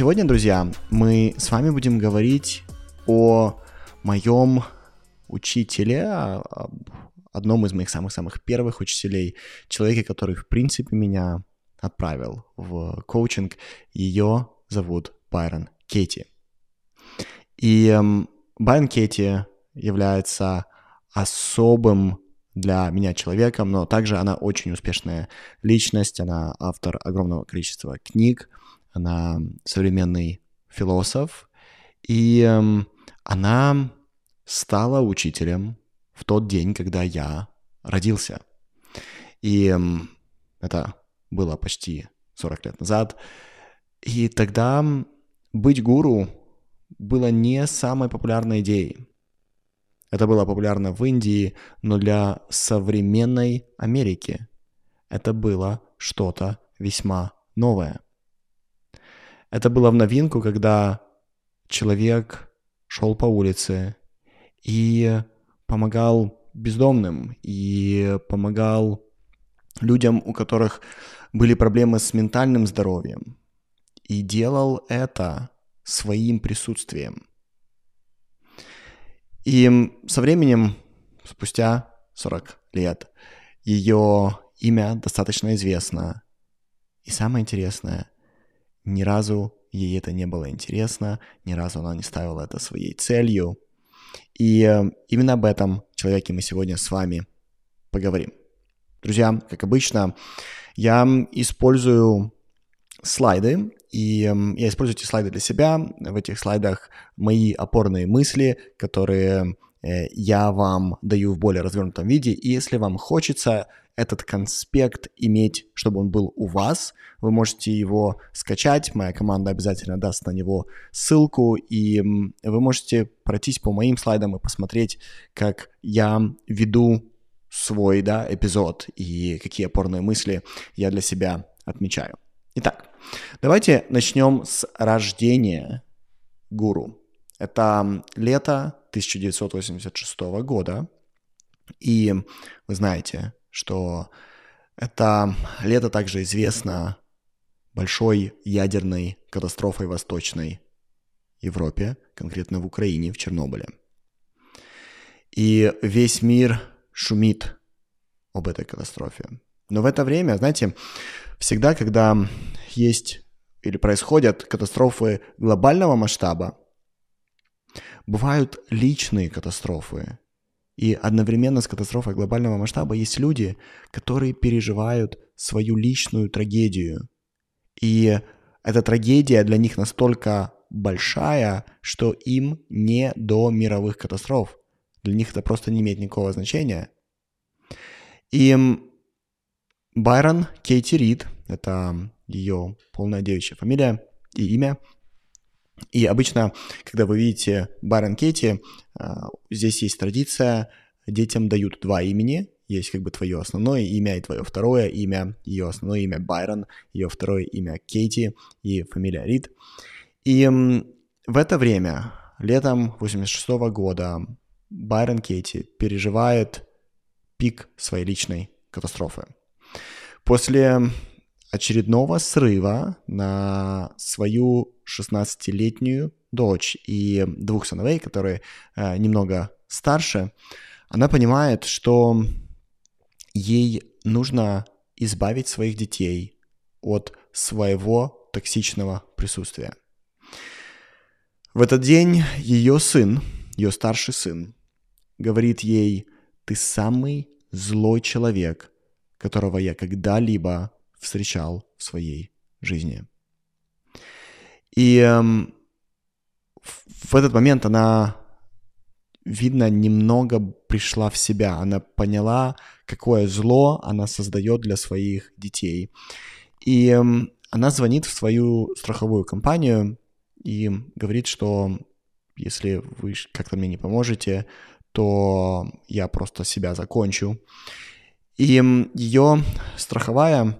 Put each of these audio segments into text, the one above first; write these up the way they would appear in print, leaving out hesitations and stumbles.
Сегодня, друзья, мы с вами будем говорить о моем учителе, об одном из моих самых-самых первых учителей, человеке, который, в принципе, меня отправил в коучинг. Ее зовут Байрон Кейти. И Байрон Кейти является особым для меня человеком, но также она очень успешная личность, она автор огромного количества книг, она современный философ, и она стала учителем в тот день, когда я родился. И это было почти 40 лет назад. И тогда быть гуру было не самой популярной идеей. Это было популярно в Индии, но для современной Америки это было что-то весьма новое. Это было в новинку, когда человек шел по улице и помогал бездомным, и помогал людям, у которых были проблемы с ментальным здоровьем, и делал это своим присутствием. И со временем, спустя 40 лет, ее имя достаточно известно. И самое интересное, ни разу ей это не было интересно, ни разу она не ставила это своей целью. И именно об этом человеке мы сегодня с вами поговорим. Друзья, как обычно, я использую слайды, и я использую эти слайды для себя. В этих слайдах мои опорные мысли, которые я вам даю в более развернутом виде. И если вам хочется этот конспект иметь, чтобы он был у вас, вы можете его скачать. Моя команда обязательно даст на него ссылку. И вы можете пройтись по моим слайдам и посмотреть, как я веду свой эпизод и какие опорные мысли я для себя отмечаю. Итак, давайте начнем с рождения гуру. Это лето 1986 года, и вы знаете, что это лето также известно большой ядерной катастрофой в Восточной Европе, конкретно в Украине, в Чернобыле. И весь мир шумит об этой катастрофе. Но в это время, знаете, всегда, когда есть или происходят катастрофы глобального масштаба, бывают личные катастрофы. И одновременно с катастрофой глобального масштаба есть люди, которые переживают свою личную трагедию. И эта трагедия для них настолько большая, что им не до мировых катастроф. Для них это просто не имеет никакого значения. И Байрон Кейти Рид, это ее полная девичья фамилия и имя. И обычно, когда вы видите Байрон Кейти, здесь есть традиция, детям дают два имени. Есть как бы твое основное имя и твое второе имя. Ее основное имя Байрон, ее второе имя Кейти и фамилия Рид. И в это время, летом 1986 года, Байрон Кейти переживает пик своей личной катастрофы. После очередного срыва на свою 16-летнюю дочь и двух сыновей, которые немного старше, она понимает, что ей нужно избавить своих детей от своего токсичного присутствия. В этот день ее сын, ее старший сын, говорит ей: «Ты самый злой человек, которого я когда-либо встречал в своей жизни». И в этот момент она, видно, немного пришла в себя. Она поняла, какое зло она создает для своих детей. И она звонит в свою страховую компанию и говорит, что если вы как-то мне не поможете, то я просто себя закончу. И ее страховая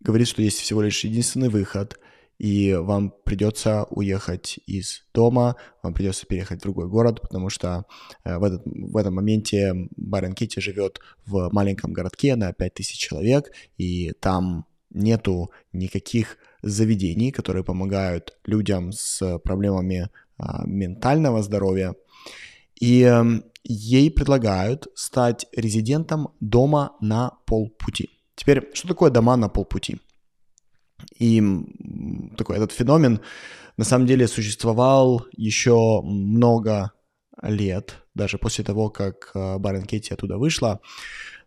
говорит, что есть всего лишь единственный выход, и вам придется уехать из дома, вам придется переехать в другой город, потому что в этом моменте Байрон Кейти живет в маленьком городке на 5000 человек, и там нету никаких заведений, которые помогают людям с проблемами ментального здоровья. И ей предлагают стать резидентом дома на полпути. Теперь, что такое дома на полпути? И такой этот феномен на самом деле существовал еще много лет, даже после того, как Байрон Кейти оттуда вышла.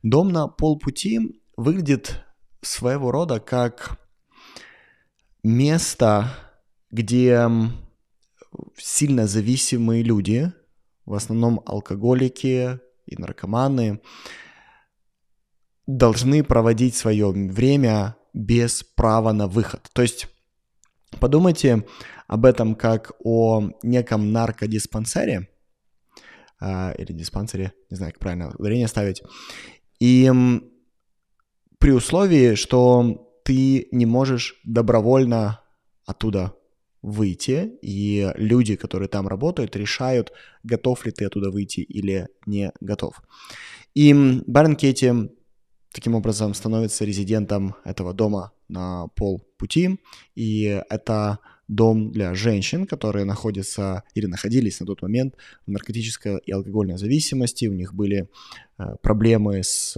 Дом на полпути выглядит своего рода как место, где сильно зависимые люди, в основном алкоголики и наркоманы, должны проводить свое время без права на выход. То есть подумайте об этом как о неком наркодиспансере, или диспансере, не знаю, как правильно ударение ставить, и при условии, что ты не можешь добровольно оттуда выйти, и люди, которые там работают, решают, готов ли ты оттуда выйти или не готов. И Байрон Кейти таким образом становится резидентом этого дома на полпути, и это дом для женщин, которые находятся или находились на тот момент в наркотической и алкогольной зависимости, у них были проблемы с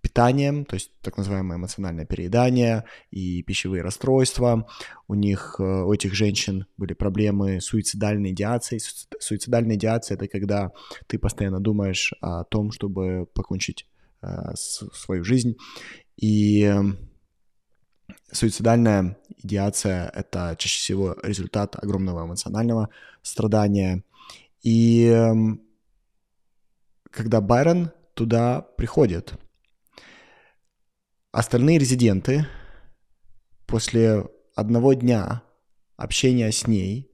питанием, то есть так называемое эмоциональное переедание и пищевые расстройства, у этих женщин были проблемы суицидальной идеации. Суицидальная идеация – это когда ты постоянно думаешь о том, чтобы покончить свою жизнь, и суицидальная идеация – это чаще всего результат огромного эмоционального страдания. И когда Байрон туда приходит, остальные резиденты после одного дня общения с ней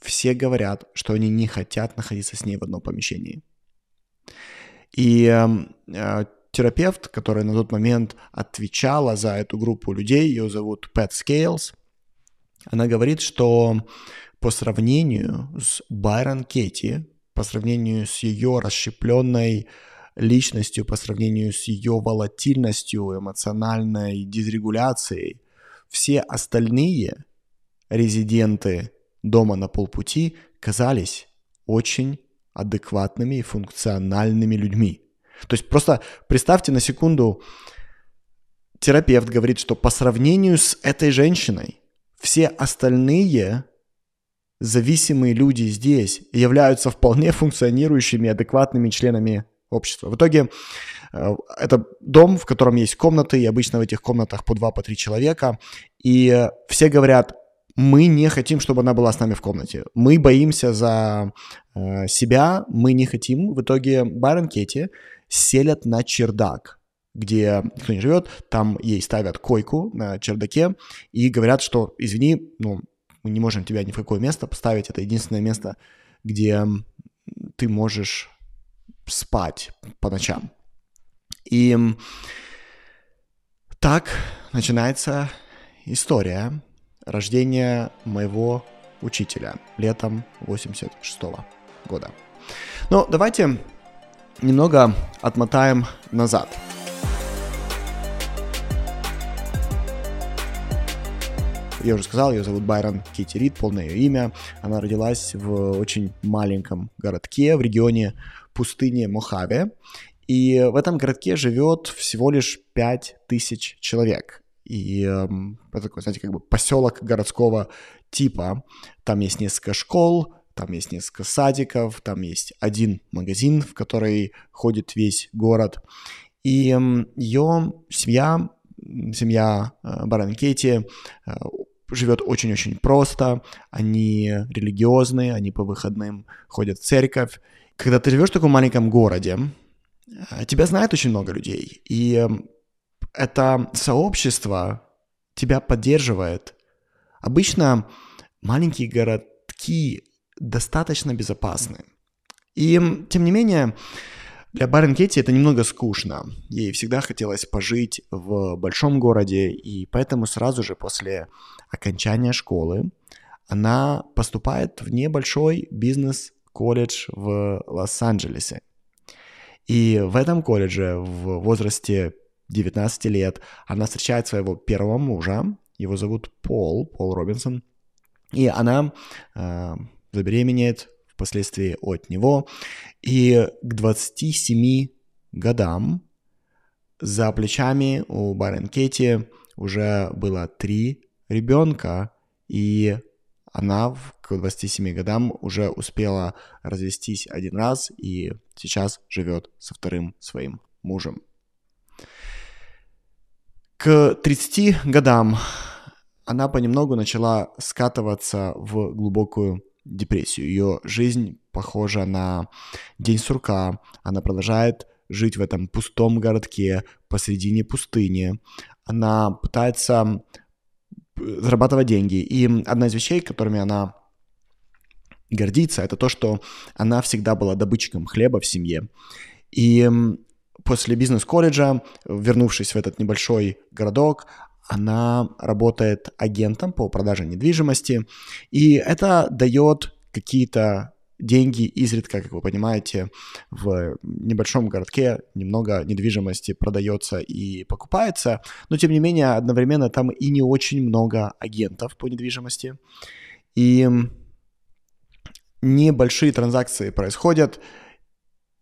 все говорят, что они не хотят находиться с ней в одном помещении. И терапевт, который на тот момент отвечала за эту группу людей, ее зовут Пэт Скейлс, она говорит, что по сравнению с Байрон Кейти, по сравнению с ее расщепленной личностью, по сравнению с ее волатильностью, эмоциональной дисрегуляцией, все остальные резиденты дома на полпути казались очень адекватными и функциональными людьми. То есть просто представьте на секунду, терапевт говорит, что по сравнению с этой женщиной все остальные зависимые люди здесь являются вполне функционирующими, адекватными членами общества. В итоге это дом, в котором есть комнаты, и обычно в этих комнатах по 2-3 человека, и все говорят: мы не хотим, чтобы она была с нами в комнате. Мы боимся за себя, мы не хотим. В итоге Байрон Кейти селят на чердак, где никто не живет, там ей ставят койку на чердаке и говорят, что извини, мы не можем тебя ни в какое место поставить, это единственное место, где ты можешь спать по ночам. И так начинается история рождения моего учителя летом 86-го года. Но давайте немного отмотаем назад. Я уже сказал, ее зовут Байрон Кейти Рид, полное ее имя. Она родилась в очень маленьком городке в регионе пустыни Мохаве. И в этом городке живет всего лишь 5000 человек. И это такой, знаете, как бы поселок городского типа. Там есть несколько школ, там есть несколько садиков, там есть один магазин, в который ходит весь город. И ее семья Байрон Кейти живет очень-очень просто. Они религиозные, они по выходным ходят в церковь. Когда ты живешь в таком маленьком городе, тебя знает очень много людей. И это сообщество тебя поддерживает. Обычно маленькие городки достаточно безопасны. И, тем не менее, для Байрон Кейти это немного скучно. Ей всегда хотелось пожить в большом городе, и поэтому сразу же после окончания школы она поступает в небольшой бизнес-колледж в Лос-Анджелесе. И в этом колледже в возрасте 19 лет. Она встречает своего первого мужа, его зовут Пол Робинсон, и она забеременеет впоследствии от него. И к 27 годам за плечами у Байрон Кейти уже было 3 ребенка, и она к 27 годам уже успела развестись 1 раз и сейчас живет со 2-м своим мужем. К 30 годам она понемногу начала скатываться в глубокую депрессию. Ее жизнь похожа на день сурка. Она продолжает жить в этом пустом городке посредине пустыни. Она пытается зарабатывать деньги. И одна из вещей, которыми она гордится, это то, что она всегда была добытчиком хлеба в семье. И после бизнес-колледжа, вернувшись в этот небольшой городок, она работает агентом по продаже недвижимости. И это дает какие-то деньги изредка, как вы понимаете, в небольшом городке немного недвижимости продается и покупается, но тем не менее одновременно там и не очень много агентов по недвижимости, и небольшие транзакции происходят,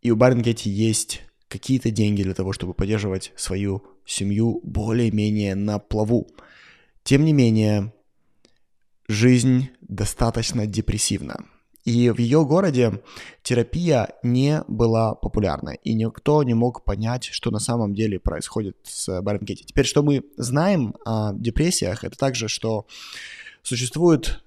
и у Байрон Кейти есть какие-то деньги для того, чтобы поддерживать свою семью более-менее на плаву. Тем не менее, жизнь достаточно депрессивна. И в ее городе терапия не была популярна, и никто не мог понять, что на самом деле происходит с Байрон Кейти. Теперь, что мы знаем о депрессиях, это также, что существует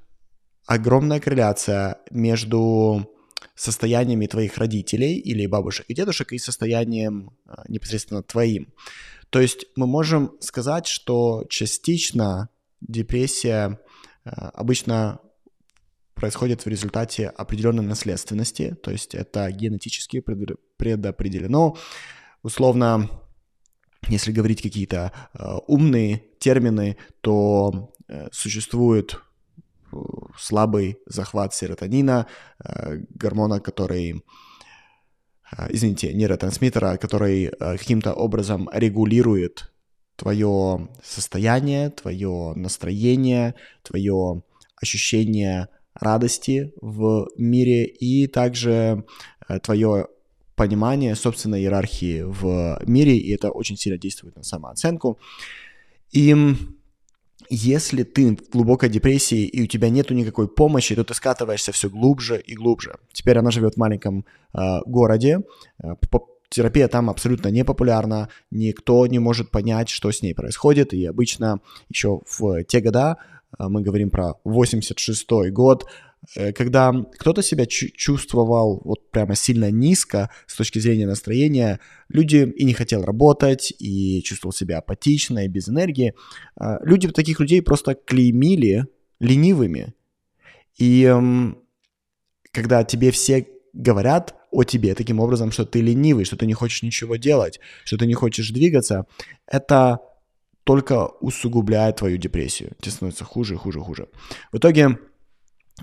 огромная корреляция между состояниями твоих родителей или бабушек и дедушек и состоянием непосредственно твоим. То есть мы можем сказать, что частично депрессия обычно происходит в результате определенной наследственности, то есть это генетически предопределено. Условно, если говорить какие-то умные термины, то существует слабый захват серотонина, гормона, который, нейротрансмиттера, который каким-то образом регулирует твое состояние, твое настроение, твое ощущение радости в мире и также твое понимание собственной иерархии в мире, и это очень сильно действует на самооценку. И если ты в глубокой депрессии и у тебя нету никакой помощи, то ты скатываешься все глубже и глубже. Теперь она живет в маленьком городе, терапия там абсолютно не популярна, никто не может понять, что с ней происходит, и обычно еще в те года, мы говорим про 86-й год, когда кто-то себя чувствовал вот прямо сильно низко с точки зрения настроения, люди и не хотел работать, и чувствовал себя апатично, и без энергии. Люди таких людей просто клеймили ленивыми. И когда тебе все говорят о тебе таким образом, что ты ленивый, что ты не хочешь ничего делать, что ты не хочешь двигаться, это только усугубляет твою депрессию. Тебе становится хуже, хуже, хуже. В итоге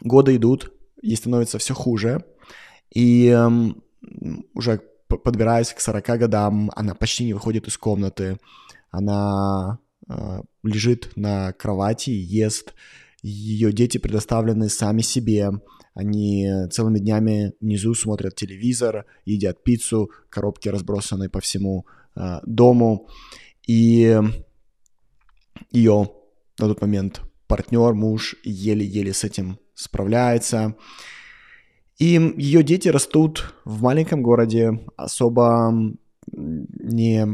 годы идут, ей становится все хуже, и уже подбираясь к 40 годам, она почти не выходит из комнаты, она лежит на кровати, ест, ее дети предоставлены сами себе, они целыми днями внизу смотрят телевизор, едят пиццу, коробки разбросаны по всему дому, и ее на тот момент партнер, муж еле-еле с этим справляется. И ее дети растут в маленьком городе, особо не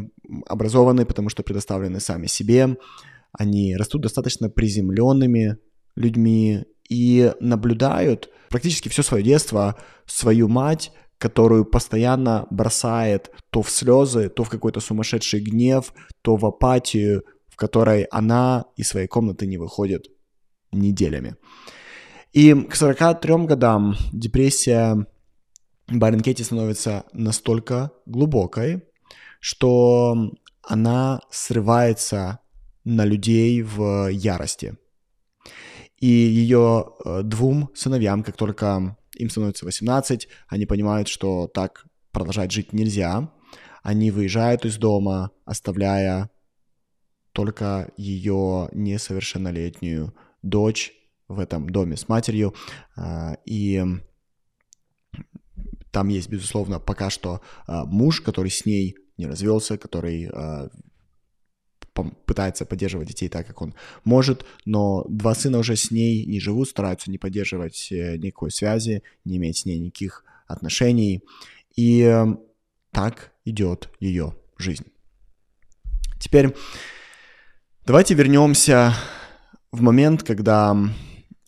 образованные, потому что предоставлены сами себе. Они растут достаточно приземленными людьми и наблюдают практически все свое детство, свою мать, которую постоянно бросает то в слезы, то в какой-то сумасшедший гнев, то в апатию, в которой она из своей комнаты не выходит неделями. И к 43 годам депрессия Байрон Кейти становится настолько глубокой, что она срывается на людей в ярости. И ее 2 сыновьям, как только им становится 18, они понимают, что так продолжать жить нельзя. они выезжают из дома, оставляя только ее несовершеннолетнюю дочь в этом доме с матерью. И там есть, безусловно, пока что муж, который с ней не развелся, который пытается поддерживать детей так, как он может, но два сына уже с ней не живут, стараются не поддерживать никакой связи, не иметь с ней никаких отношений. И так идет ее жизнь. Теперь давайте вернемся в момент, когда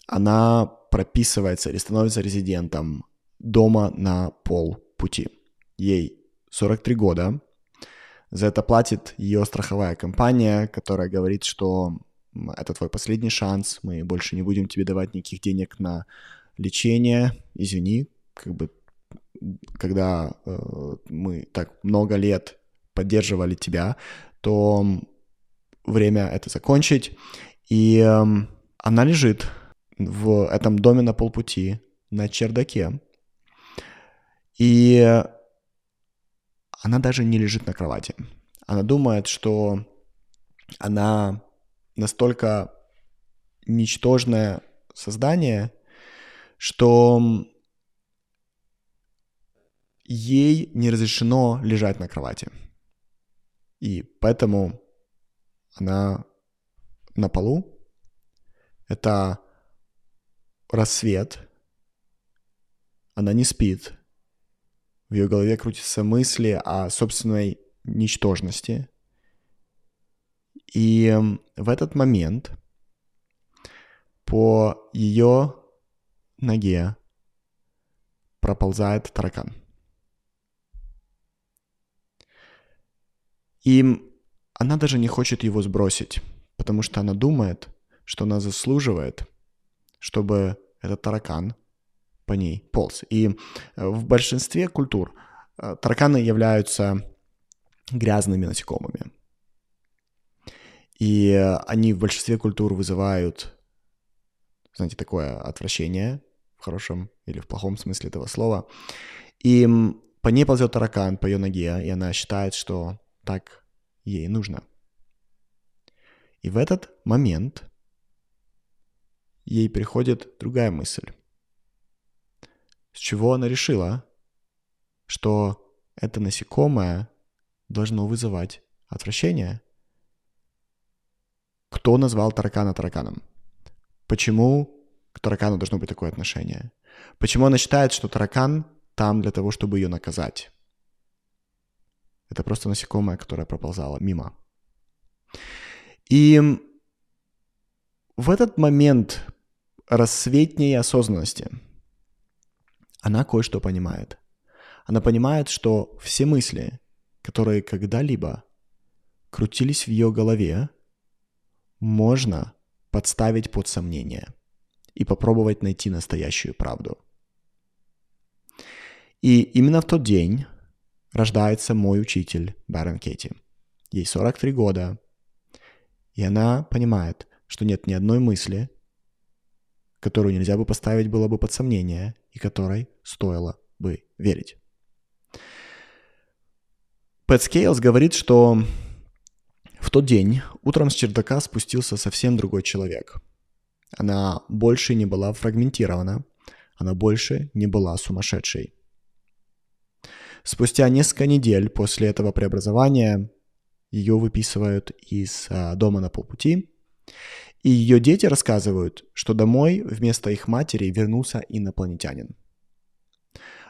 она прописывается или становится резидентом дома на полпути. Ей 43 года. За это платит ее страховая компания, которая говорит, что это твой последний шанс, мы больше не будем тебе давать никаких денег на лечение. Извини, как бы, когда мы так много лет поддерживали тебя, то время это закончить. И она лежит в этом доме на полпути, на чердаке. И она даже не лежит на кровати. Она думает, что она настолько ничтожное создание, что ей не разрешено лежать на кровати. И поэтому она на полу. Это рассвет. Она не спит. В ее голове крутятся мысли о собственной ничтожности. И в этот момент по ее ноге проползает таракан. И она даже не хочет его сбросить, потому что она думает, что она заслуживает, чтобы этот таракан по ней полз. И в большинстве культур тараканы являются грязными насекомыми. И они в большинстве культур вызывают, знаете, такое отвращение, в хорошем или в плохом смысле этого слова. И по ней ползет таракан, по ее ноге, и она считает, что так ей нужно. И в этот момент ей приходит другая мысль. С чего она решила, что это насекомое должно вызывать отвращение? Кто назвал таракана тараканом? Почему к таракану должно быть такое отношение? Почему она считает, что таракан там для того, чтобы ее наказать? Это просто насекомое, которое проползало мимо. И в этот момент рассветней осознанности она кое-что понимает. Она понимает, что все мысли, которые когда-либо крутились в ее голове, можно подставить под сомнение и попробовать найти настоящую правду. И именно в тот день рождается мой учитель Байрон Кейти. Ей 43 года, и она понимает, что нет ни одной мысли, которую нельзя бы поставить было бы под сомнение и которой стоило бы верить. Пэт Скейлс говорит, что в тот день утром с чердака спустился совсем другой человек. Она больше не была фрагментирована, она больше не была сумасшедшей. Спустя несколько недель после этого преобразования ее выписывают из дома на полпути. И ее дети рассказывают, что домой вместо их матери вернулся инопланетянин.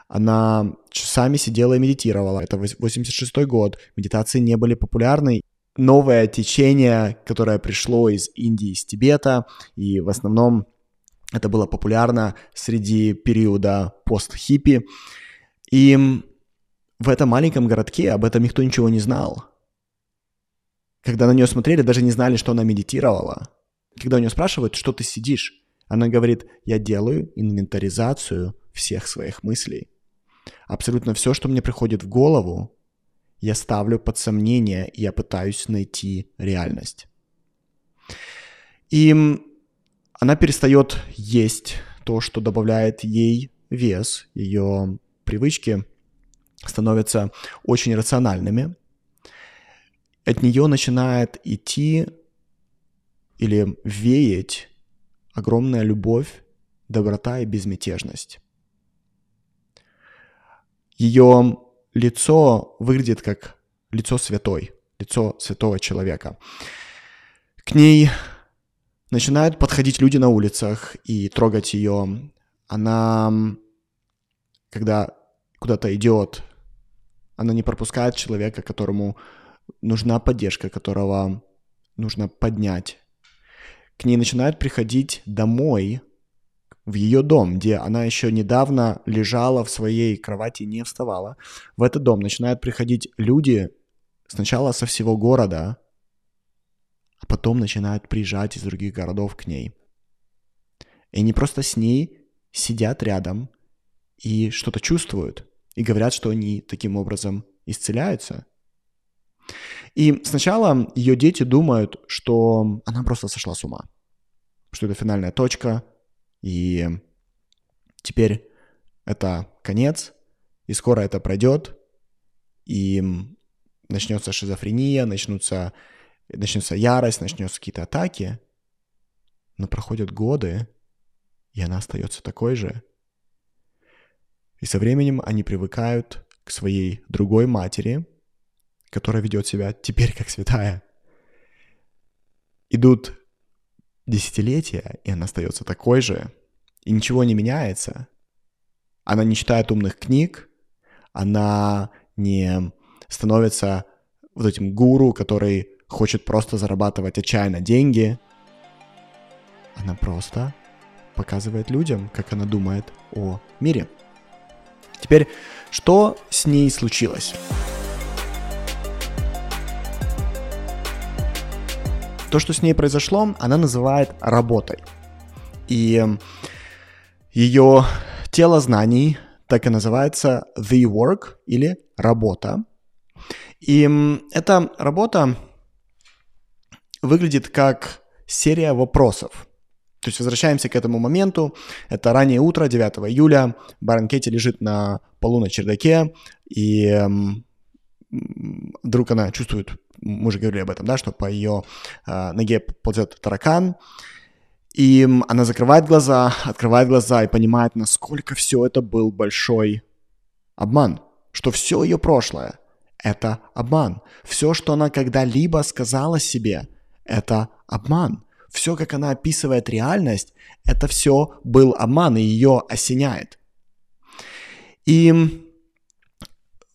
Она часами сидела и медитировала. Это 86-й год, медитации не были популярны. Новое течение, которое пришло из Индии, из Тибета, и в основном это было популярно среди периода пост-хиппи. И в этом маленьком городке об этом никто ничего не знал. Когда на нее смотрели, даже не знали, что она медитировала. Когда у нее спрашивают, что ты сидишь, она говорит: я делаю инвентаризацию всех своих мыслей. Абсолютно все, что мне приходит в голову, я ставлю под сомнение, и я пытаюсь найти реальность. И она перестает есть то, что добавляет ей вес, ее привычки. становятся очень рациональными, от нее начинает идти или веять огромная любовь, доброта и безмятежность. Ее лицо выглядит как лицо святой, лицо святого человека. К ней начинают подходить люди на улицах и трогать ее. Она, когда куда-то идет, она не пропускает человека, которому нужна поддержка, которого нужно поднять. К ней начинают приходить домой, в ее дом, где она еще недавно лежала в своей кровати, не вставала. В этот дом начинают приходить люди сначала со всего города, а потом начинают приезжать из других городов к ней. И они просто с ней сидят рядом и что-то чувствуют, и говорят, что они таким образом исцеляются. И сначала ее дети думают, что она просто сошла с ума, что это финальная точка, и теперь это конец, и скоро это пройдет, и начнется шизофрения, начнется ярость, начнутся какие-то атаки. Но проходят годы, и она остается такой же. И со временем они привыкают к своей другой матери, которая ведет себя теперь как святая. Идут десятилетия, и она остается такой же, и ничего не меняется. Она не читает умных книг, она не становится вот этим гуру, который хочет просто зарабатывать отчаянно деньги. Она просто показывает людям, как она думает о мире. Теперь, что с ней случилось? То, что с ней произошло, она называет работой. И ее тело знаний так и называется The Work или работа. И эта работа выглядит как серия вопросов. То есть возвращаемся к этому моменту. Это раннее утро, 9 июля. Байрон Кейти лежит на полу на чердаке, и вдруг она чувствует... Мы уже говорили об этом, да, что по ее ноге ползет таракан, и она закрывает глаза, открывает глаза и понимает, насколько все это был большой обман, что все ее прошлое – это обман, все, что она когда-либо сказала себе – это обман, все, как она описывает реальность – это все был обман, и ее осеняет. И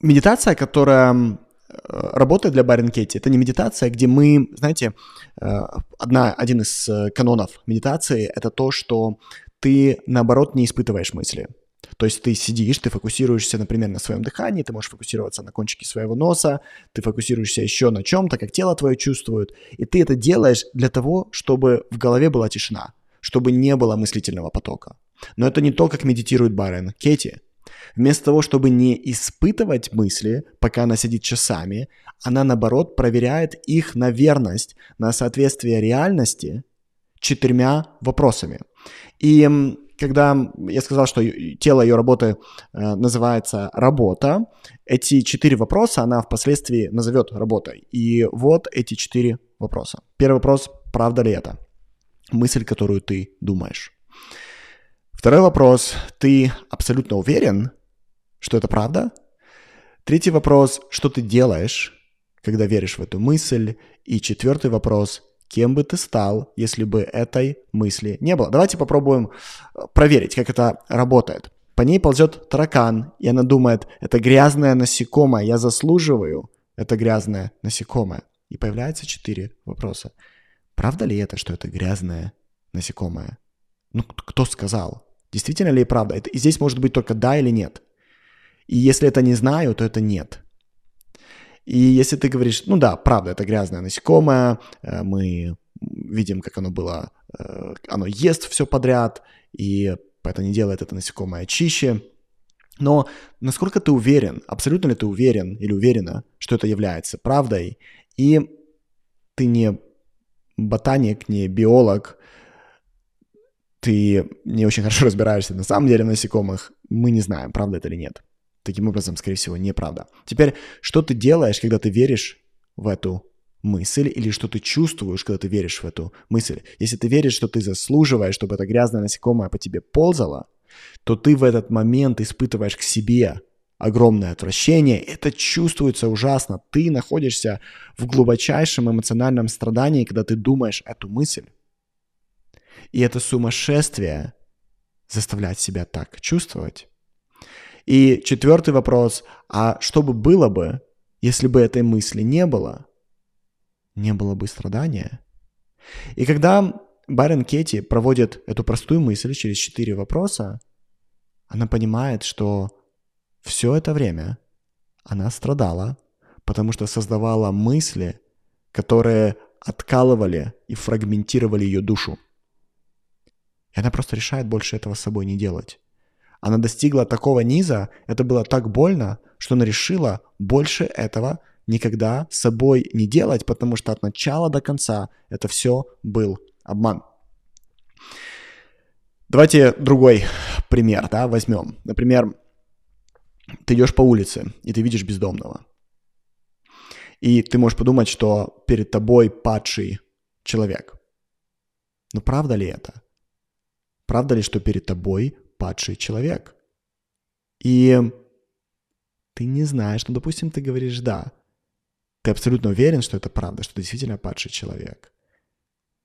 медитация, которая... Работает для Байрон Кейти. Это не медитация, где мы, знаете, один из канонов медитации – это то, что ты, наоборот, не испытываешь мысли. То есть ты сидишь, ты фокусируешься, например, на своем дыхании, ты можешь фокусироваться на кончике своего носа, ты фокусируешься еще на чем-то, как тело твое чувствует, и ты это делаешь для того, чтобы в голове была тишина, чтобы не было мыслительного потока. Но это не то, как медитирует Байрон Кейти. Вместо того, чтобы не испытывать мысли, пока она сидит часами, она, наоборот, проверяет их на верность, на соответствие реальности 4 вопросами. И когда я сказал, что тело ее работы называется «работа», эти 4 вопроса она впоследствии назовет работой. И вот эти 4 вопроса. Первый вопрос – правда ли это? Мысль, которую ты думаешь. Второй вопрос – ты абсолютно уверен, что это правда? Третий вопрос – что ты делаешь, когда веришь в эту мысль? И 4 вопрос – кем бы ты стал, если бы этой мысли не было? Давайте попробуем проверить, как это работает. По ней ползет таракан, и она думает, это грязное насекомое, я заслуживаю это грязное насекомое. И появляется 4 вопроса. Правда ли это, что это грязное насекомое? Ну, кто сказал? Действительно ли и правда? И здесь может быть только да или нет. И если это не знаю, то это нет. И если ты говоришь, ну да, правда, это грязное насекомое, мы видим, как оно было, оно ест все подряд, и поэтому не делает это насекомое чище. Но насколько ты уверен, абсолютно ли ты уверен или уверена, что это является правдой, и ты не ботаник, не биолог, ты не очень хорошо разбираешься на самом деле в насекомых, мы не знаем, правда это или нет. таким образом, скорее всего, неправда. Теперь, что ты делаешь, когда ты веришь в эту мысль, или что ты чувствуешь, когда ты веришь в эту мысль? Если ты веришь, что ты заслуживаешь, чтобы это грязное насекомое по тебе ползало, то ты в этот момент испытываешь к себе огромное отвращение. Это чувствуется ужасно. Ты находишься в глубочайшем эмоциональном страдании, когда ты думаешь эту мысль. И это сумасшествие заставляет себя так чувствовать. И четвертый вопрос. А что бы было бы, если бы этой мысли не было? Не было бы страдания. И когда Байрон Кейти проводит эту простую мысль через 4 вопроса, она понимает, что все это время она страдала, потому что создавала мысли, которые откалывали и фрагментировали ее душу. И она просто решает больше этого с собой не делать. Она достигла такого низа, это было так больно, что она решила больше этого никогда с собой не делать, потому что от начала до конца это все был обман. Давайте другой пример, да, возьмем. Например, ты идешь по улице, и ты видишь бездомного. И ты можешь подумать, что перед тобой падший человек. Но правда ли это? Правда ли, что перед тобой падший человек? И ты не знаешь, ну, допустим, ты говоришь «да». Ты абсолютно уверен, что это правда, что ты действительно падший человек.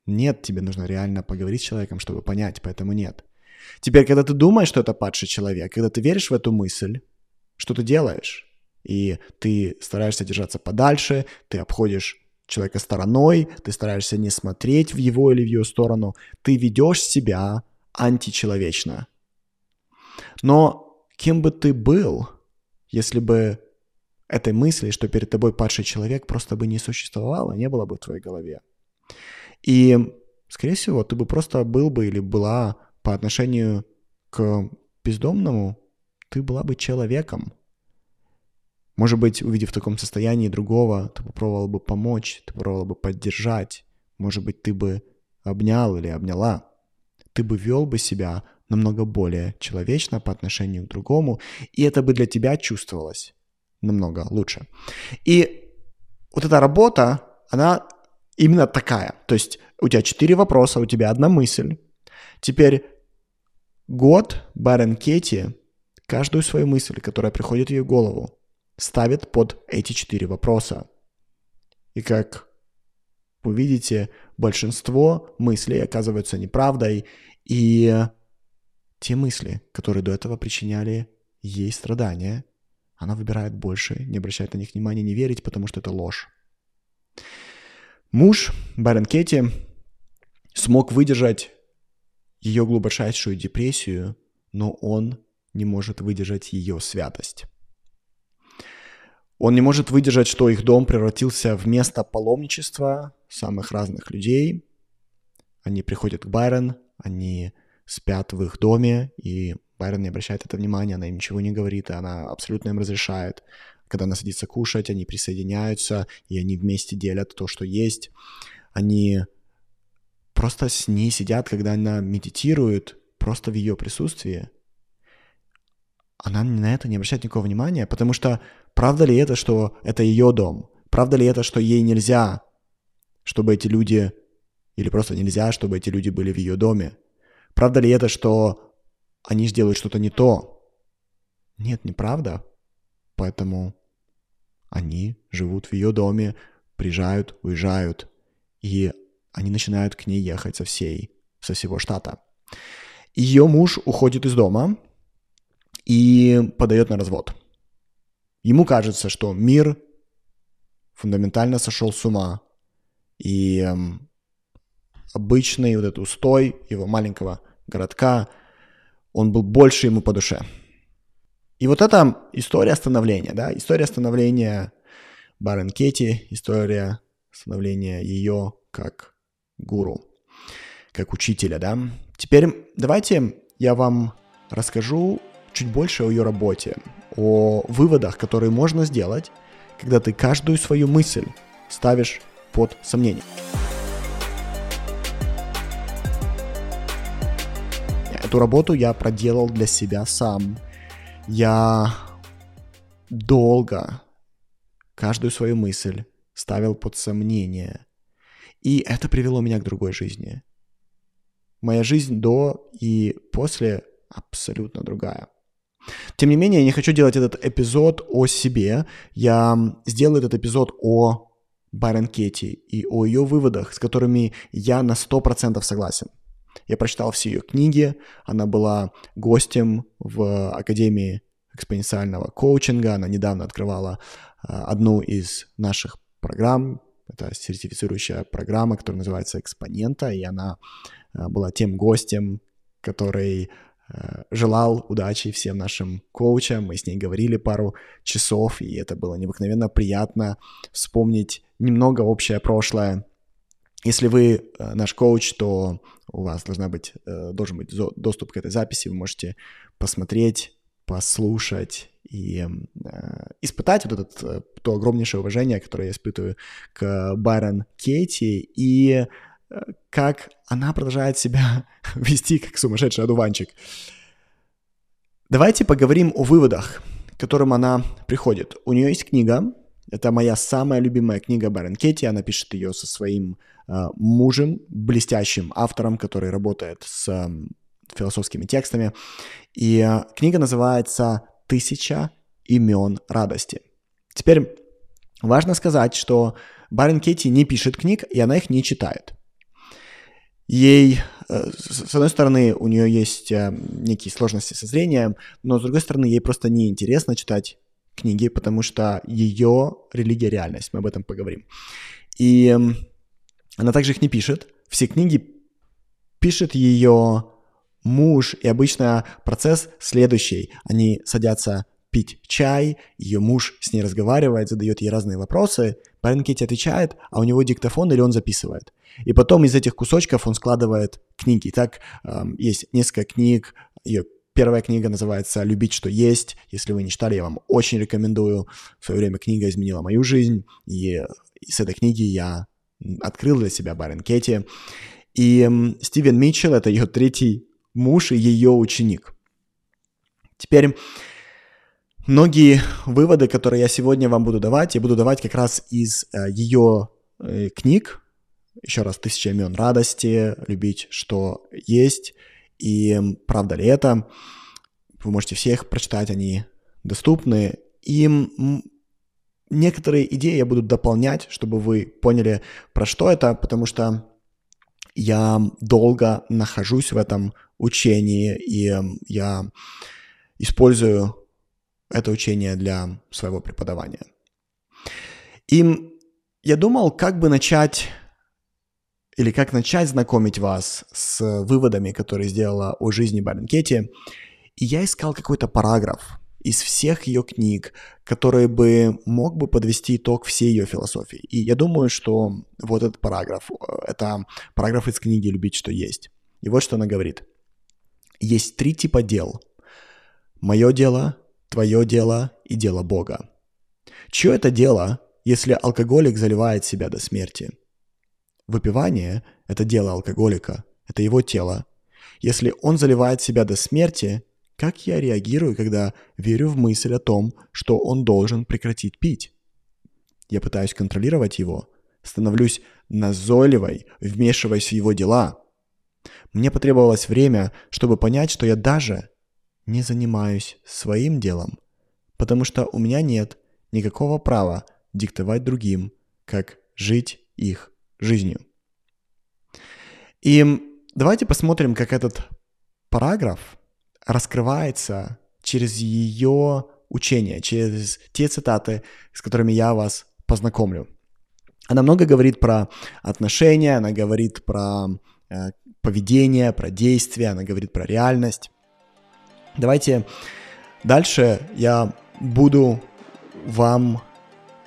Нет, тебе нужно реально поговорить с человеком, чтобы понять, поэтому нет. Теперь, когда ты думаешь, что это падший человек, когда ты веришь в эту мысль, что ты делаешь? И ты стараешься держаться подальше, ты обходишь человека стороной, ты стараешься не смотреть в его или в ее сторону, ты ведешь себя античеловечно. Но кем бы ты был, если бы этой мысли, что перед тобой падший человек, просто бы не существовало, не было бы в твоей голове? И, скорее всего, ты бы просто был бы или была по отношению к бездомному, ты была бы человеком. Может быть, увидев в таком состоянии другого, ты попробовал бы помочь, ты попробовал бы поддержать, может быть, ты бы обнял или обняла. Ты бы вел бы себя намного более человечно по отношению к другому, и это бы для тебя чувствовалось намного лучше. И вот эта работа, она именно такая. То есть у тебя 4 вопроса, у тебя одна мысль. Теперь год Байрон Кейти каждую свою мысль, которая приходит в ее голову, ставит под эти 4 вопроса. И как вы видите, большинство мыслей оказываются неправдой, и те мысли, которые до этого причиняли ей страдания, она выбирает больше, не обращает на них внимания, не верить, потому что это ложь. Муж Байрон Кейти смог выдержать ее глубочайшую депрессию, но он не может выдержать ее святость. Он не может выдержать, что их дом превратился в место паломничества самых разных людей. Они приходят к Байрон, они спят в их доме, и Байрон не обращает это внимания, она им ничего не говорит, она абсолютно им разрешает. Когда она садится кушать, они присоединяются, и они вместе делят то, что есть. Они просто с ней сидят, когда она медитирует, просто в ее присутствии. Она на это не обращает никакого внимания, потому что правда ли это, что это ее дом? Правда ли это, что ей нельзя, чтобы эти люди, или просто нельзя, чтобы эти люди были в ее доме? Правда ли это, что они же делают что-то не то? Нет, неправда. Поэтому они живут в ее доме, приезжают, уезжают, и они начинают к ней ехать со всего штата. Ее муж уходит из дома и подает на развод. Ему кажется, что мир фундаментально сошел с ума, и обычный вот этот устой его маленького городка, он был больше ему по душе. И вот эта история становления, да, история становления Байрон Кейти, история становления ее как гуру, как учителя, да. Теперь давайте я вам расскажу чуть больше о ее работе, о выводах, которые можно сделать, когда ты каждую свою мысль ставишь под сомнение. Эту работу я проделал для себя сам. Я долго каждую свою мысль ставил под сомнение. И это привело меня к другой жизни. Моя жизнь до и после абсолютно другая. Тем не менее, я не хочу делать этот эпизод о себе. Я сделаю этот эпизод о Байрон Кейти и о ее выводах, с которыми я на 100% согласен. Я прочитал все ее книги, она была гостем в Академии экспоненциального коучинга, она недавно открывала одну из наших программ, это сертифицирующая программа, которая называется «Экспонента», и она была тем гостем, который желал удачи всем нашим коучам. Мы с ней говорили пару часов, и это было необыкновенно приятно вспомнить немного общее прошлое. Если вы наш коуч, то у вас должен быть доступ к этой записи. Вы можете посмотреть, послушать и испытать вот это то огромнейшее уважение, которое я испытываю к Байрон Кейти, и как она продолжает себя вести как сумасшедший одуванчик. Давайте поговорим о выводах, к которым она приходит. У нее есть книга. Это моя самая любимая книга Байрон Кейти. Она пишет ее со своим мужем, блестящим автором, который работает с философскими текстами. И книга называется «Тысяча имен радости». Теперь важно сказать, что Байрон Кейти не пишет книг, и она их не читает. Ей, с одной стороны, у нее есть некие сложности со зрением, но, с другой стороны, ей просто неинтересно читать книги, потому что ее религия — реальность, мы об этом поговорим. И она также их не пишет. Все книги пишет ее муж, и обычно процесс следующий. Они садятся пить чай, ее муж с ней разговаривает, задает ей разные вопросы, Байрон Кейти отвечает, а у него диктофон или он записывает. И потом из этих кусочков он складывает книги. Итак, есть несколько книг. Ее первая книга называется «Любить, что есть». Если вы не читали, я вам очень рекомендую. В свое время книга изменила мою жизнь, и с этой книги я открыл для себя Байрон Кейти. И Стивен Митчелл — это ее третий муж и ее ученик. Теперь многие выводы, которые я сегодня вам буду давать, я буду давать как раз из ее книг. Еще раз, «Тысяча имен радости», «Любить, что есть» и «Правда ли это?». Вы можете все их прочитать, они доступны. И некоторые идеи я буду дополнять, чтобы вы поняли, про что это, потому что я долго нахожусь в этом учении, и я использую это учение для своего преподавания. И я думал, как начать знакомить вас с выводами, которые сделала о жизни Байрон Кейти. И я искал какой-то параграф из всех ее книг, который бы мог бы подвести итог всей ее философии. И я думаю, что вот этот параграф, это параграф из книги «Любить, что есть». И вот что она говорит. «Есть три типа дел. Мое дело, твое дело и дело Бога. Чье это дело, если алкоголик заливает себя до смерти? Выпивание – это дело алкоголика, это его тело. Если он заливает себя до смерти, как я реагирую, когда верю в мысль о том, что он должен прекратить пить? Я пытаюсь контролировать его, становлюсь назойливой, вмешиваясь в его дела. Мне потребовалось время, чтобы понять, что я даже не занимаюсь своим делом, потому что у меня нет никакого права диктовать другим, как жить их жизнью». И давайте посмотрим, как этот параграф раскрывается через ее учение, через те цитаты, с которыми я вас познакомлю. Она много говорит про отношения, она говорит про поведение, про действия, она говорит про реальность. Давайте дальше я буду вам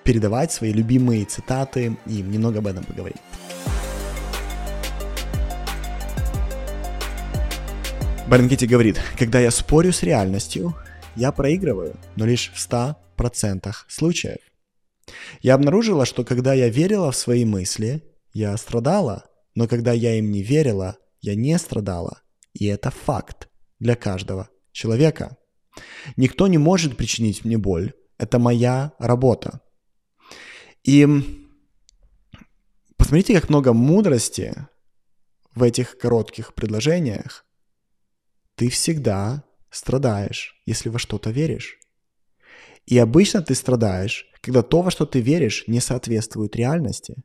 передавать свои любимые цитаты и немного об этом поговорим. Байрон Кейти говорит: «Когда я спорю с реальностью, я проигрываю, но лишь в 100% случаев. Я обнаружила, что когда я верила в свои мысли, я страдала, но когда я им не верила, я не страдала. И это факт для каждого человека. Никто не может причинить мне боль, Это моя работа. И посмотрите, как много мудрости в этих коротких предложениях. Ты всегда страдаешь, если во что-то веришь. И обычно ты страдаешь, когда то, во что ты веришь, не соответствует реальности.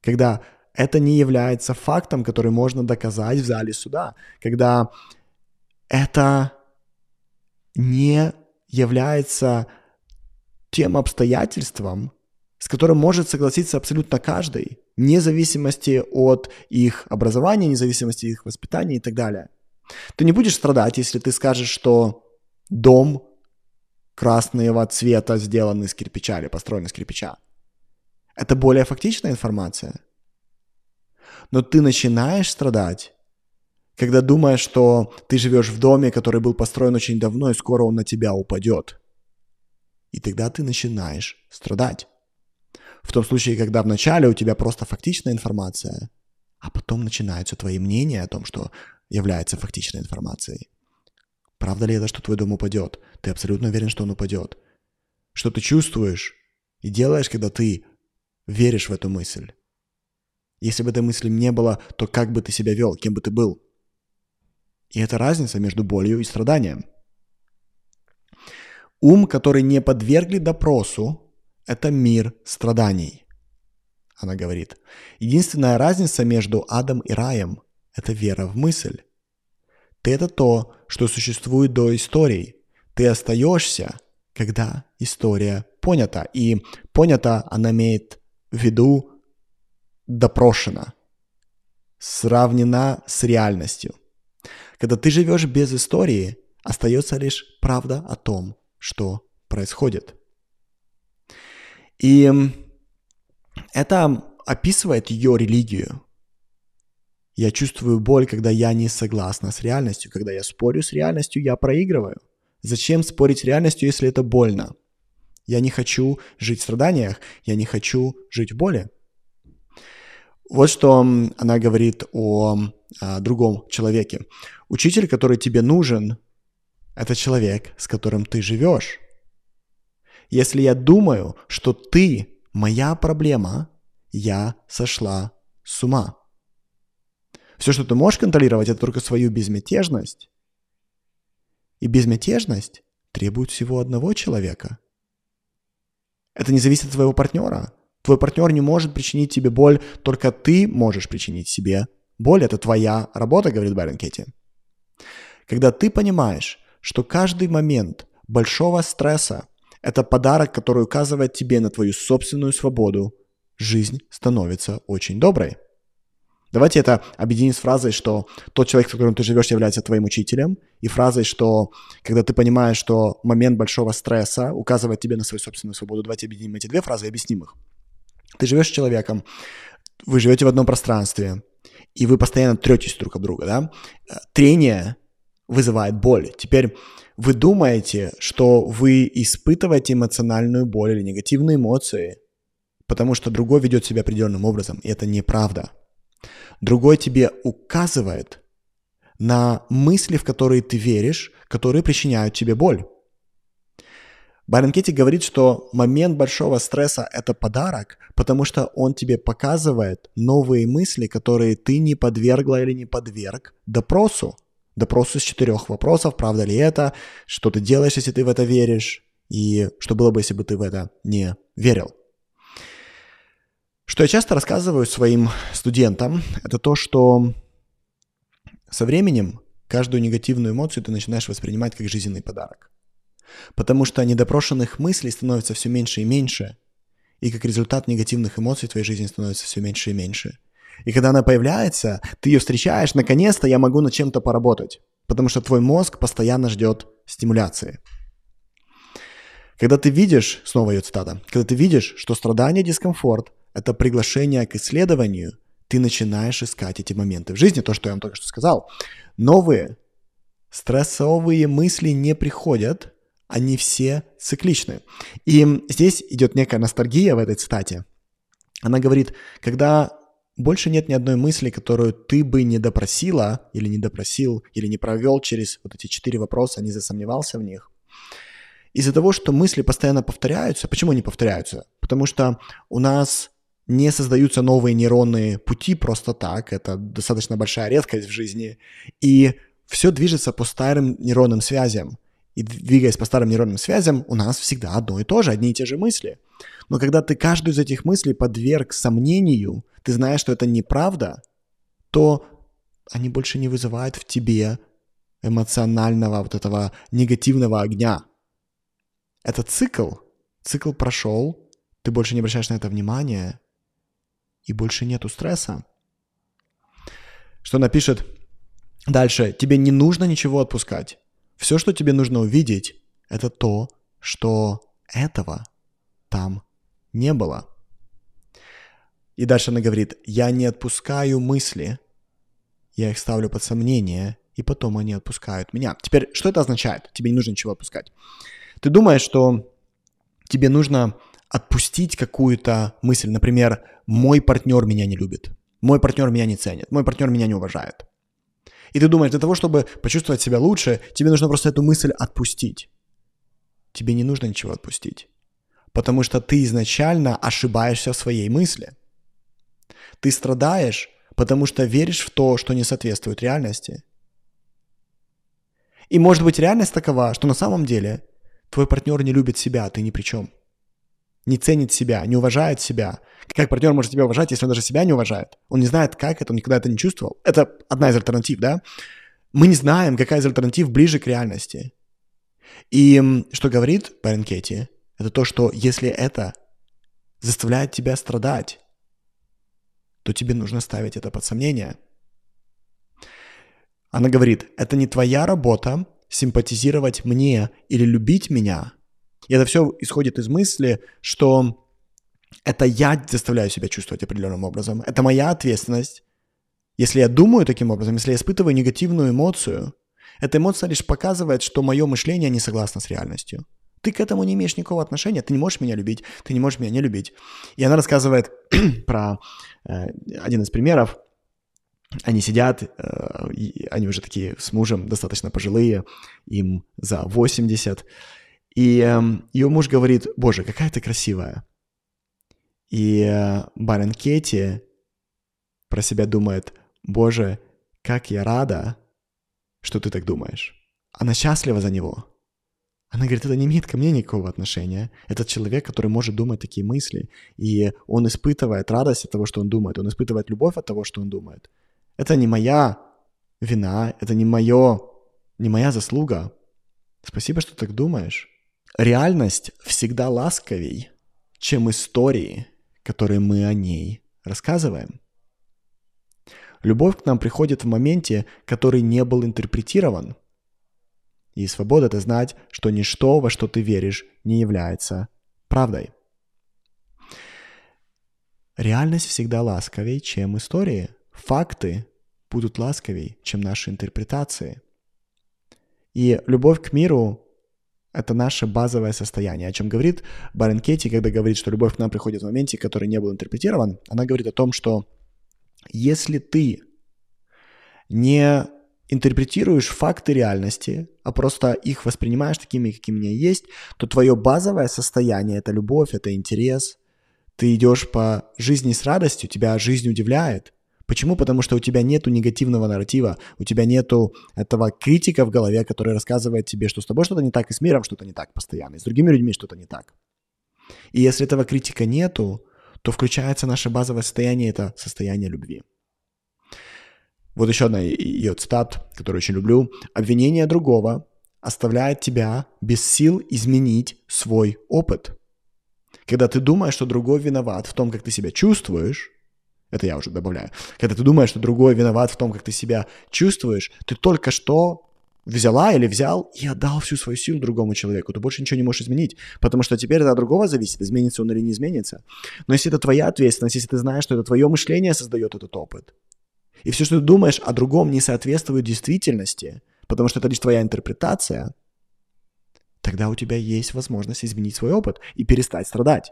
Когда это не является фактом, который можно доказать в зале суда. Когда это не является тем обстоятельством, с которым может согласиться абсолютно каждый, вне зависимости от их образования, вне зависимости от их воспитания и так далее. Ты не будешь страдать, если ты скажешь, что дом красного цвета сделан из кирпича или построен из кирпича. Это более фактичная информация. Но ты начинаешь страдать, когда думаешь, что ты живешь в доме, который был построен очень давно, и скоро он на тебя упадет. И тогда ты начинаешь страдать. В том случае, когда вначале у тебя просто фактичная информация, а потом начинаются твои мнения о том, что является фактичной информацией. Правда ли это, что твой дом упадет? Ты абсолютно уверен, что он упадет. Что ты чувствуешь и делаешь, когда ты веришь в эту мысль? Если бы этой мысли не было, то как бы ты себя вел, кем бы ты был? И это разница между болью и страданием. Ум, который не подвергли допросу, это мир страданий. Она говорит, единственная разница между адом и раем – это вера в мысль. Ты – это то, что существует до истории. Ты остаешься, когда история понята. И понята она имеет в виду допрошена, сравнена с реальностью. Когда ты живешь без истории, остается лишь правда о том, что происходит. И это описывает ее религию. Я чувствую боль, когда я не согласна с реальностью. Когда я спорю с реальностью, я проигрываю. Зачем спорить с реальностью, если это больно? Я не хочу жить в страданиях, я не хочу жить в боли. Вот что она говорит о другом человеке. Учитель, который тебе нужен, это человек, с которым ты живешь. Если я думаю, что ты моя проблема, я сошла с ума. Все, что ты можешь контролировать, это только свою безмятежность. И безмятежность требует всего одного человека. Это не зависит от твоего партнера. Твой партнер не может причинить тебе боль, только ты можешь причинить себе боль. Это твоя работа, говорит Байрон Кейти. Когда ты понимаешь, что каждый момент большого стресса – это подарок, который указывает тебе на твою собственную свободу, жизнь становится очень доброй. Давайте это объединим с фразой, что тот человек, с которым ты живешь, является твоим учителем, и фразой, что когда ты понимаешь, что момент большого стресса указывает тебе на свою собственную свободу. Давайте объединим эти две фразы и объясним их. Ты живешь с человеком, вы живете в одном пространстве, и вы постоянно третесь друг об друга, да? Трение вызывает боль. Теперь вы думаете, что вы испытываете эмоциональную боль или негативные эмоции, потому что другой ведет себя определенным образом, и это неправда. Другой тебе указывает на мысли, в которые ты веришь, которые причиняют тебе боль. Байрон Кейти говорит, что момент большого стресса – это подарок, потому что он тебе показывает новые мысли, которые ты не подвергла или не подверг допросу. Допросу из 4 вопросов, правда ли это, что ты делаешь, если ты в это веришь, и что было бы, если бы ты в это не верил. Что я часто рассказываю своим студентам, это то, что со временем каждую негативную эмоцию ты начинаешь воспринимать как жизненный подарок. Потому что недопрошенных мыслей становится все меньше и меньше, и как результат негативных эмоций в твоей жизни становится все меньше и меньше. И когда она появляется, ты ее встречаешь, наконец-то я могу над чем-то поработать, потому что твой мозг постоянно ждет стимуляции. Когда ты видишь, снова ее цитата, когда ты видишь, что страдание, дискомфорт – это приглашение к исследованию, ты начинаешь искать эти моменты в жизни, то, что я вам только что сказал. Новые стрессовые мысли не приходят, они все цикличны. И здесь идет некая ностальгия в этой цитате. Она говорит, когда больше нет ни одной мысли, которую ты бы не допросила, или не допросил, или не провел через вот эти 4 вопроса, не засомневался в них, из-за того, что мысли постоянно повторяются. Почему они повторяются? Потому что у нас не создаются новые нейронные пути просто так. Это достаточно большая редкость в жизни. И все движется по старым нейронным связям. И двигаясь по старым нейронным связям, у нас всегда одно и то же, одни и те же мысли. Но когда ты каждую из этих мыслей подверг сомнению, ты знаешь, что это неправда, то они больше не вызывают в тебе эмоционального вот этого негативного огня. Это цикл. Цикл прошел, ты больше не обращаешь на это внимания, и больше нету стресса. Что она пишет дальше? Тебе не нужно ничего отпускать. Все, что тебе нужно увидеть, это то, что этого там не было. И дальше она говорит: я не отпускаю мысли, я их ставлю под сомнение, и потом они отпускают меня. Теперь, что это означает? Тебе не нужно ничего отпускать. Ты думаешь, что тебе нужно отпустить какую-то мысль. Например, мой партнер меня не любит, мой партнер меня не ценит, мой партнер меня не уважает. И ты думаешь, для того, чтобы почувствовать себя лучше, тебе нужно просто эту мысль отпустить. Тебе не нужно ничего отпустить, потому что ты изначально ошибаешься в своей мысли. Ты страдаешь, потому что веришь в то, что не соответствует реальности. И может быть реальность такова, что на самом деле твой партнер не любит себя, ты ни при чем. Не ценит себя, не уважает себя. Как партнер может тебя уважать, если он даже себя не уважает? Он не знает, как это, он никогда это не чувствовал. Это одна из альтернатив, да? Мы не знаем, какая из альтернатив ближе к реальности. И что говорит Байрон Кейти, это то, что если это заставляет тебя страдать, то тебе нужно ставить это под сомнение. Она говорит: это не твоя работа симпатизировать мне или любить меня. И это все исходит из мысли, что это я заставляю себя чувствовать определенным образом. Это моя ответственность. Если я думаю таким образом, если я испытываю негативную эмоцию, эта эмоция лишь показывает, что мое мышление не согласно с реальностью. Ты к этому не имеешь никакого отношения, ты не можешь меня любить, ты не можешь меня не любить. И она рассказывает про один из примеров. Они сидят, они уже такие с мужем достаточно пожилые, им за 80. И ее муж говорит: «Боже, какая ты красивая». И Байрон Кейти про себя думает: «Боже, как я рада, что ты так думаешь». Она счастлива за него. Она говорит: это не имеет ко мне никакого отношения. Этот человек, который может думать такие мысли, и он испытывает радость от того, что он думает, он испытывает любовь от того, что он думает. Это не моя вина, это не моя заслуга. Спасибо, что ты так думаешь. Реальность всегда ласковей, чем истории, которые мы о ней рассказываем. Любовь к нам приходит в моменте, который не был интерпретирован. И свобода – это знать, что ничто, во что ты веришь, не является правдой. Реальность всегда ласковей, чем истории. Факты будут ласковей, чем наши интерпретации. И любовь к миру – это наше базовое состояние, о чем говорит Байрон Кейти, когда говорит, что любовь к нам приходит в моменте, который не был интерпретирован. Она говорит о том, что если ты не интерпретируешь факты реальности, а просто их воспринимаешь такими, какими они есть, то твое базовое состояние – это любовь, это интерес. Ты идешь по жизни с радостью, тебя жизнь удивляет. Почему? Потому что у тебя нету негативного нарратива, у тебя нету этого критика в голове, который рассказывает тебе, что с тобой что-то не так, и с миром что-то не так постоянно, и с другими людьми что-то не так. И если этого критика нету, то включается наше базовое состояние, это состояние любви. Вот еще одна ее цитат, которую очень люблю. «Обвинение другого оставляет тебя без сил изменить свой опыт». Когда ты думаешь, что другой виноват в том, как ты себя чувствуешь, это я уже добавляю. Когда ты думаешь, что другой виноват в том, как ты себя чувствуешь, ты только что взяла или взял и отдал всю свою силу другому человеку. Ты больше ничего не можешь изменить, потому что теперь это от другого зависит, изменится он или не изменится. Но если это твоя ответственность, если ты знаешь, что это твое мышление создает этот опыт, и все, что ты думаешь о другом, не соответствует действительности, потому что это лишь твоя интерпретация, тогда у тебя есть возможность изменить свой опыт и перестать страдать.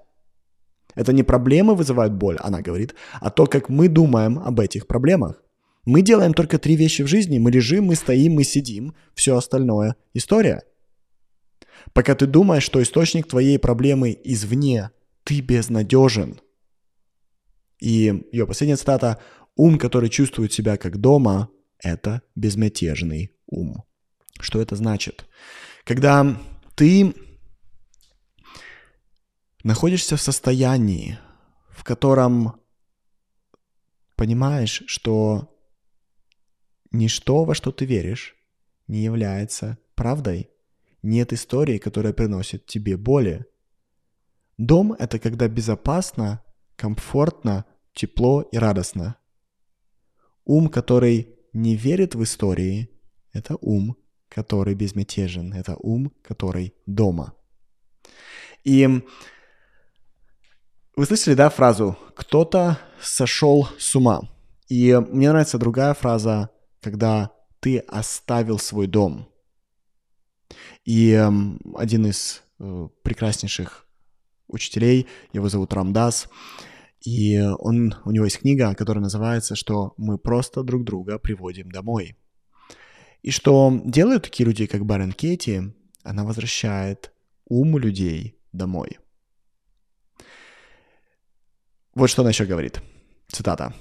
Это не проблемы вызывают боль, она говорит, а то, как мы думаем об этих проблемах. Мы делаем только 3 вещи в жизни. Мы лежим, мы стоим, мы сидим. Все остальное – история. Пока ты думаешь, что источник твоей проблемы извне, ты безнадежен. И ее последняя цитата. Ум, который чувствует себя как дома, это безмятежный ум. Что это значит? Когда ты находишься в состоянии, в котором понимаешь, что ничто, во что ты веришь, не является правдой, нет истории, которая приносит тебе боли. Дом — это когда безопасно, комфортно, тепло и радостно. Ум, который не верит в истории, это ум, который безмятежен, это ум, который дома. И вы слышали, да, фразу «кто-то сошел с ума». И мне нравится другая фраза, когда ты оставил свой дом. И один из прекраснейших учителей, его зовут Рамдас, и у него есть книга, которая называется, что мы просто друг друга приводим домой. И что делают такие люди, как Байрон Кейти, она возвращает ум людей домой. Вот что она еще говорит. Цитата.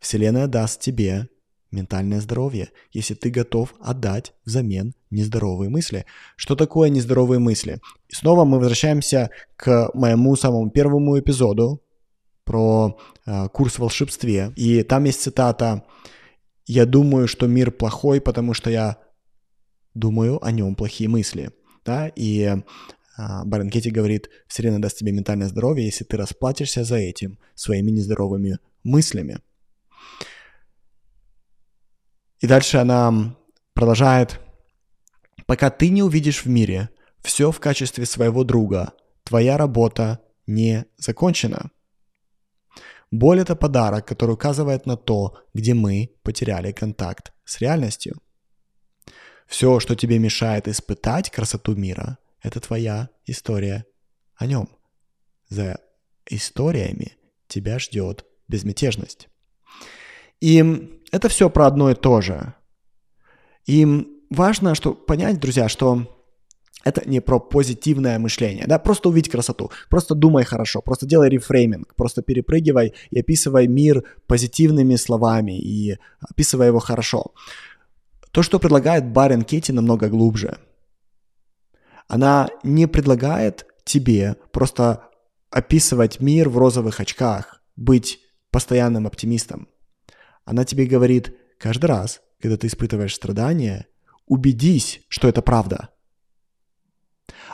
«Вселенная даст тебе ментальное здоровье, если ты готов отдать взамен нездоровые мысли». Что такое нездоровые мысли? И снова мы возвращаемся к моему самому первому эпизоду про курс в волшебстве. И там есть цитата «Я думаю, что мир плохой, потому что я думаю о нем плохие мысли». Да? И Байрон Кейти говорит, «Вселенная даст тебе ментальное здоровье, если ты расплатишься за этим своими нездоровыми мыслями». И дальше она продолжает. «Пока ты не увидишь в мире все в качестве своего друга, твоя работа не закончена». Боль – это подарок, который указывает на то, где мы потеряли контакт с реальностью. Все, что тебе мешает испытать красоту мира, это твоя история о нем. За историями тебя ждет безмятежность. И это все про одно и то же. И важно что понять, друзья, что это не про позитивное мышление. Да? Просто увидь красоту, просто думай хорошо, просто делай рефрейминг, просто перепрыгивай и описывай мир позитивными словами и описывай его хорошо. То, что предлагает Байрон Кейти, намного глубже. Она не предлагает тебе просто описывать мир в розовых очках, быть постоянным оптимистом. Она тебе говорит, каждый раз, когда ты испытываешь страдания, убедись, что это правда.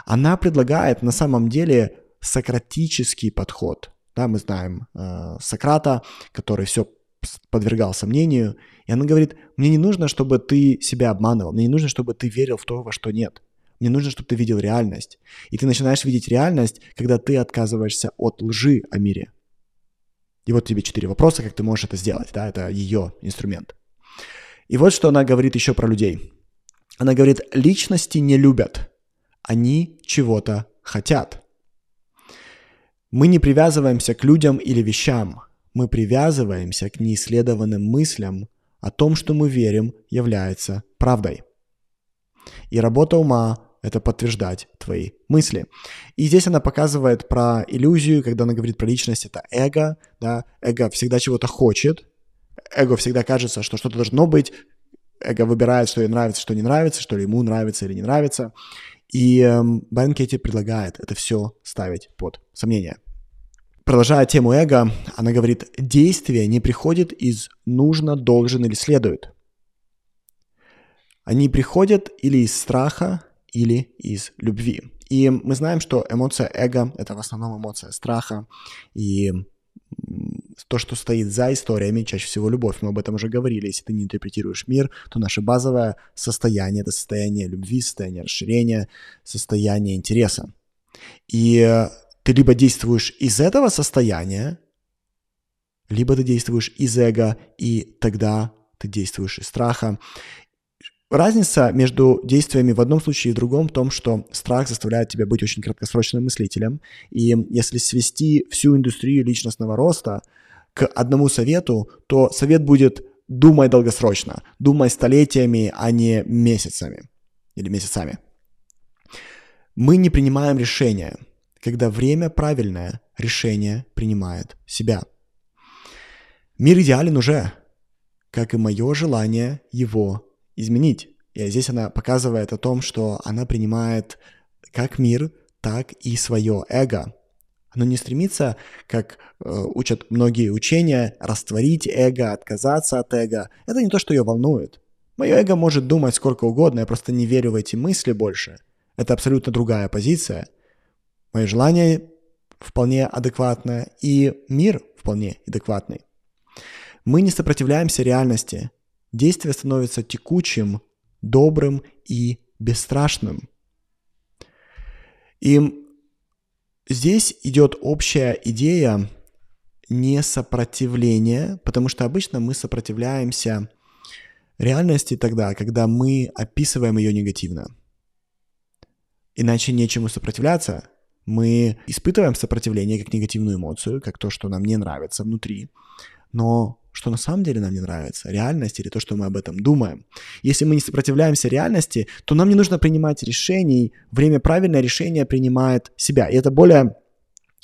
Она предлагает на самом деле сократический подход. Да, мы знаем Сократа, который все подвергал сомнению. И она говорит, мне не нужно, чтобы ты себя обманывал, мне не нужно, чтобы ты верил в то, во что нет. Мне нужно, чтобы ты видел реальность. И ты начинаешь видеть реальность, когда ты отказываешься от лжи о мире. И вот тебе 4 вопроса, как ты можешь это сделать. Да? Это ее инструмент. И вот что она говорит еще про людей. Она говорит, личности не любят. Они чего-то хотят. Мы не привязываемся к людям или вещам. Мы привязываемся к неисследованным мыслям о том, что мы верим, является правдой. И работа ума – это подтверждать твои мысли. И здесь она показывает про иллюзию, когда она говорит про личность, это эго. Да? Эго всегда чего-то хочет. Эго всегда кажется, что что-то должно быть. Эго выбирает, что ей нравится, что не нравится, что ему нравится или не нравится. И Байрон Кейти предлагает это все ставить под сомнение. Продолжая тему эго, она говорит, действие не приходит из «нужно», «должен» или «следует». Они приходят или из страха, или из любви. И мы знаем, что эмоция эго – это в основном эмоция страха. И то, что стоит за историями, чаще всего любовь. Мы об этом уже говорили. Если ты не интерпретируешь мир, то наше базовое состояние – это состояние любви, состояние расширения, состояние интереса. И ты либо действуешь из этого состояния, либо ты действуешь из эго, и тогда ты действуешь из страха. Разница между действиями в одном случае и в другом в том, что страх заставляет тебя быть очень краткосрочным мыслителем. И если свести всю индустрию личностного роста к одному совету, то совет будет «думай долгосрочно», «думай столетиями», а не месяцами. Мы не принимаем решения, когда время правильное, решение принимает себя. Мир идеален уже, как и мое желание его изменить. И здесь она показывает о том, что она принимает как мир, так и свое эго. Она не стремится, как учат многие учения, растворить эго, отказаться от эго. Это не то, что ее волнует. Мое эго может думать сколько угодно, я просто не верю в эти мысли больше. Это абсолютно другая позиция. Мои желания вполне адекватны, и мир вполне адекватный. Мы не сопротивляемся реальности. Действие становится текучим, добрым и бесстрашным. И здесь идет общая идея несопротивления, потому что обычно мы сопротивляемся реальности тогда, когда мы описываем ее негативно. Иначе нечему сопротивляться. Мы испытываем сопротивление как негативную эмоцию, как то, что нам не нравится внутри. Но что на самом деле нам не нравится? Реальность или то, что мы об этом думаем? Если мы не сопротивляемся реальности, то нам не нужно принимать решений. Время правильное решение принимает себя. И это более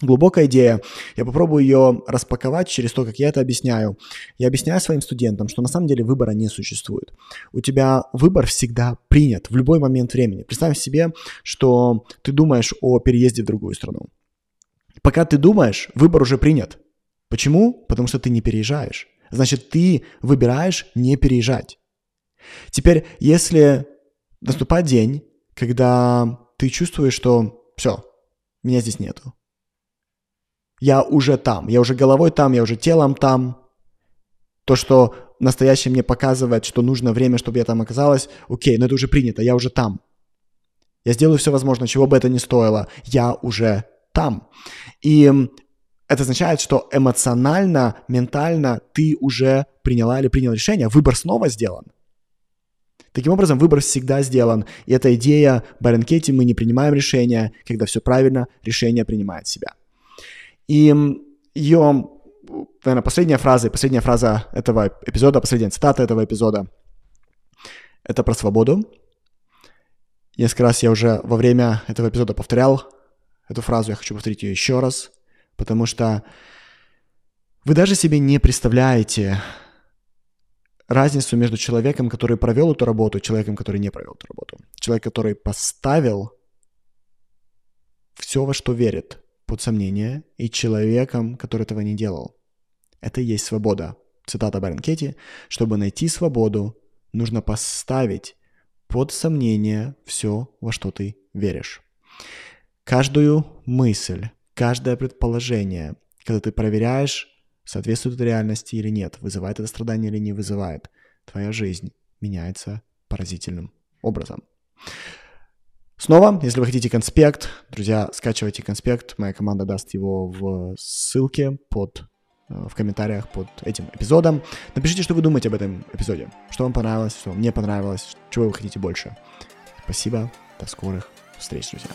глубокая идея. Я попробую ее распаковать через то, как я это объясняю. Я объясняю своим студентам, что на самом деле выбора не существует. У тебя выбор всегда принят в любой момент времени. Представь себе, что ты думаешь о переезде в другую страну. Пока ты думаешь, выбор уже принят. Почему? Потому что ты не переезжаешь. Значит, ты выбираешь не переезжать. Теперь, если наступает день, когда ты чувствуешь, что все, меня здесь нету, я уже там, я уже головой там, я уже телом там, то, что настоящее мне показывает, что нужно время, чтобы я там оказалась, окей, но это уже принято, я уже там. Я сделаю все возможное, чего бы это ни стоило, я уже там. И это означает, что эмоционально, ментально ты уже приняла или принял решение. Выбор снова сделан. Таким образом, выбор всегда сделан. И эта идея Байрон Кейти: мы не принимаем решения, когда все правильно, решение принимает себя. И ее, наверное, последняя фраза этого эпизода, последняя цитата этого эпизода – это про свободу. Несколько раз я уже во время этого эпизода повторял эту фразу, я хочу повторить ее еще раз. Потому что вы даже себе не представляете разницу между человеком, который провел эту работу, и человеком, который не провел эту работу. Человек, который поставил все, во что верит, под сомнение, и человеком, который этого не делал. Это и есть свобода. Цитата Байрон Кейти: чтобы найти свободу, нужно поставить под сомнение все, во что ты веришь. Каждую мысль, каждое предположение, когда ты проверяешь, соответствует это реальности или нет, вызывает это страдание или не вызывает, твоя жизнь меняется поразительным образом. Снова, если вы хотите конспект, друзья, скачивайте конспект. Моя команда даст его в ссылке в комментариях под этим эпизодом. Напишите, что вы думаете об этом эпизоде. Что вам понравилось, что вам не понравилось, чего вы хотите больше. Спасибо, до скорых встреч, друзья.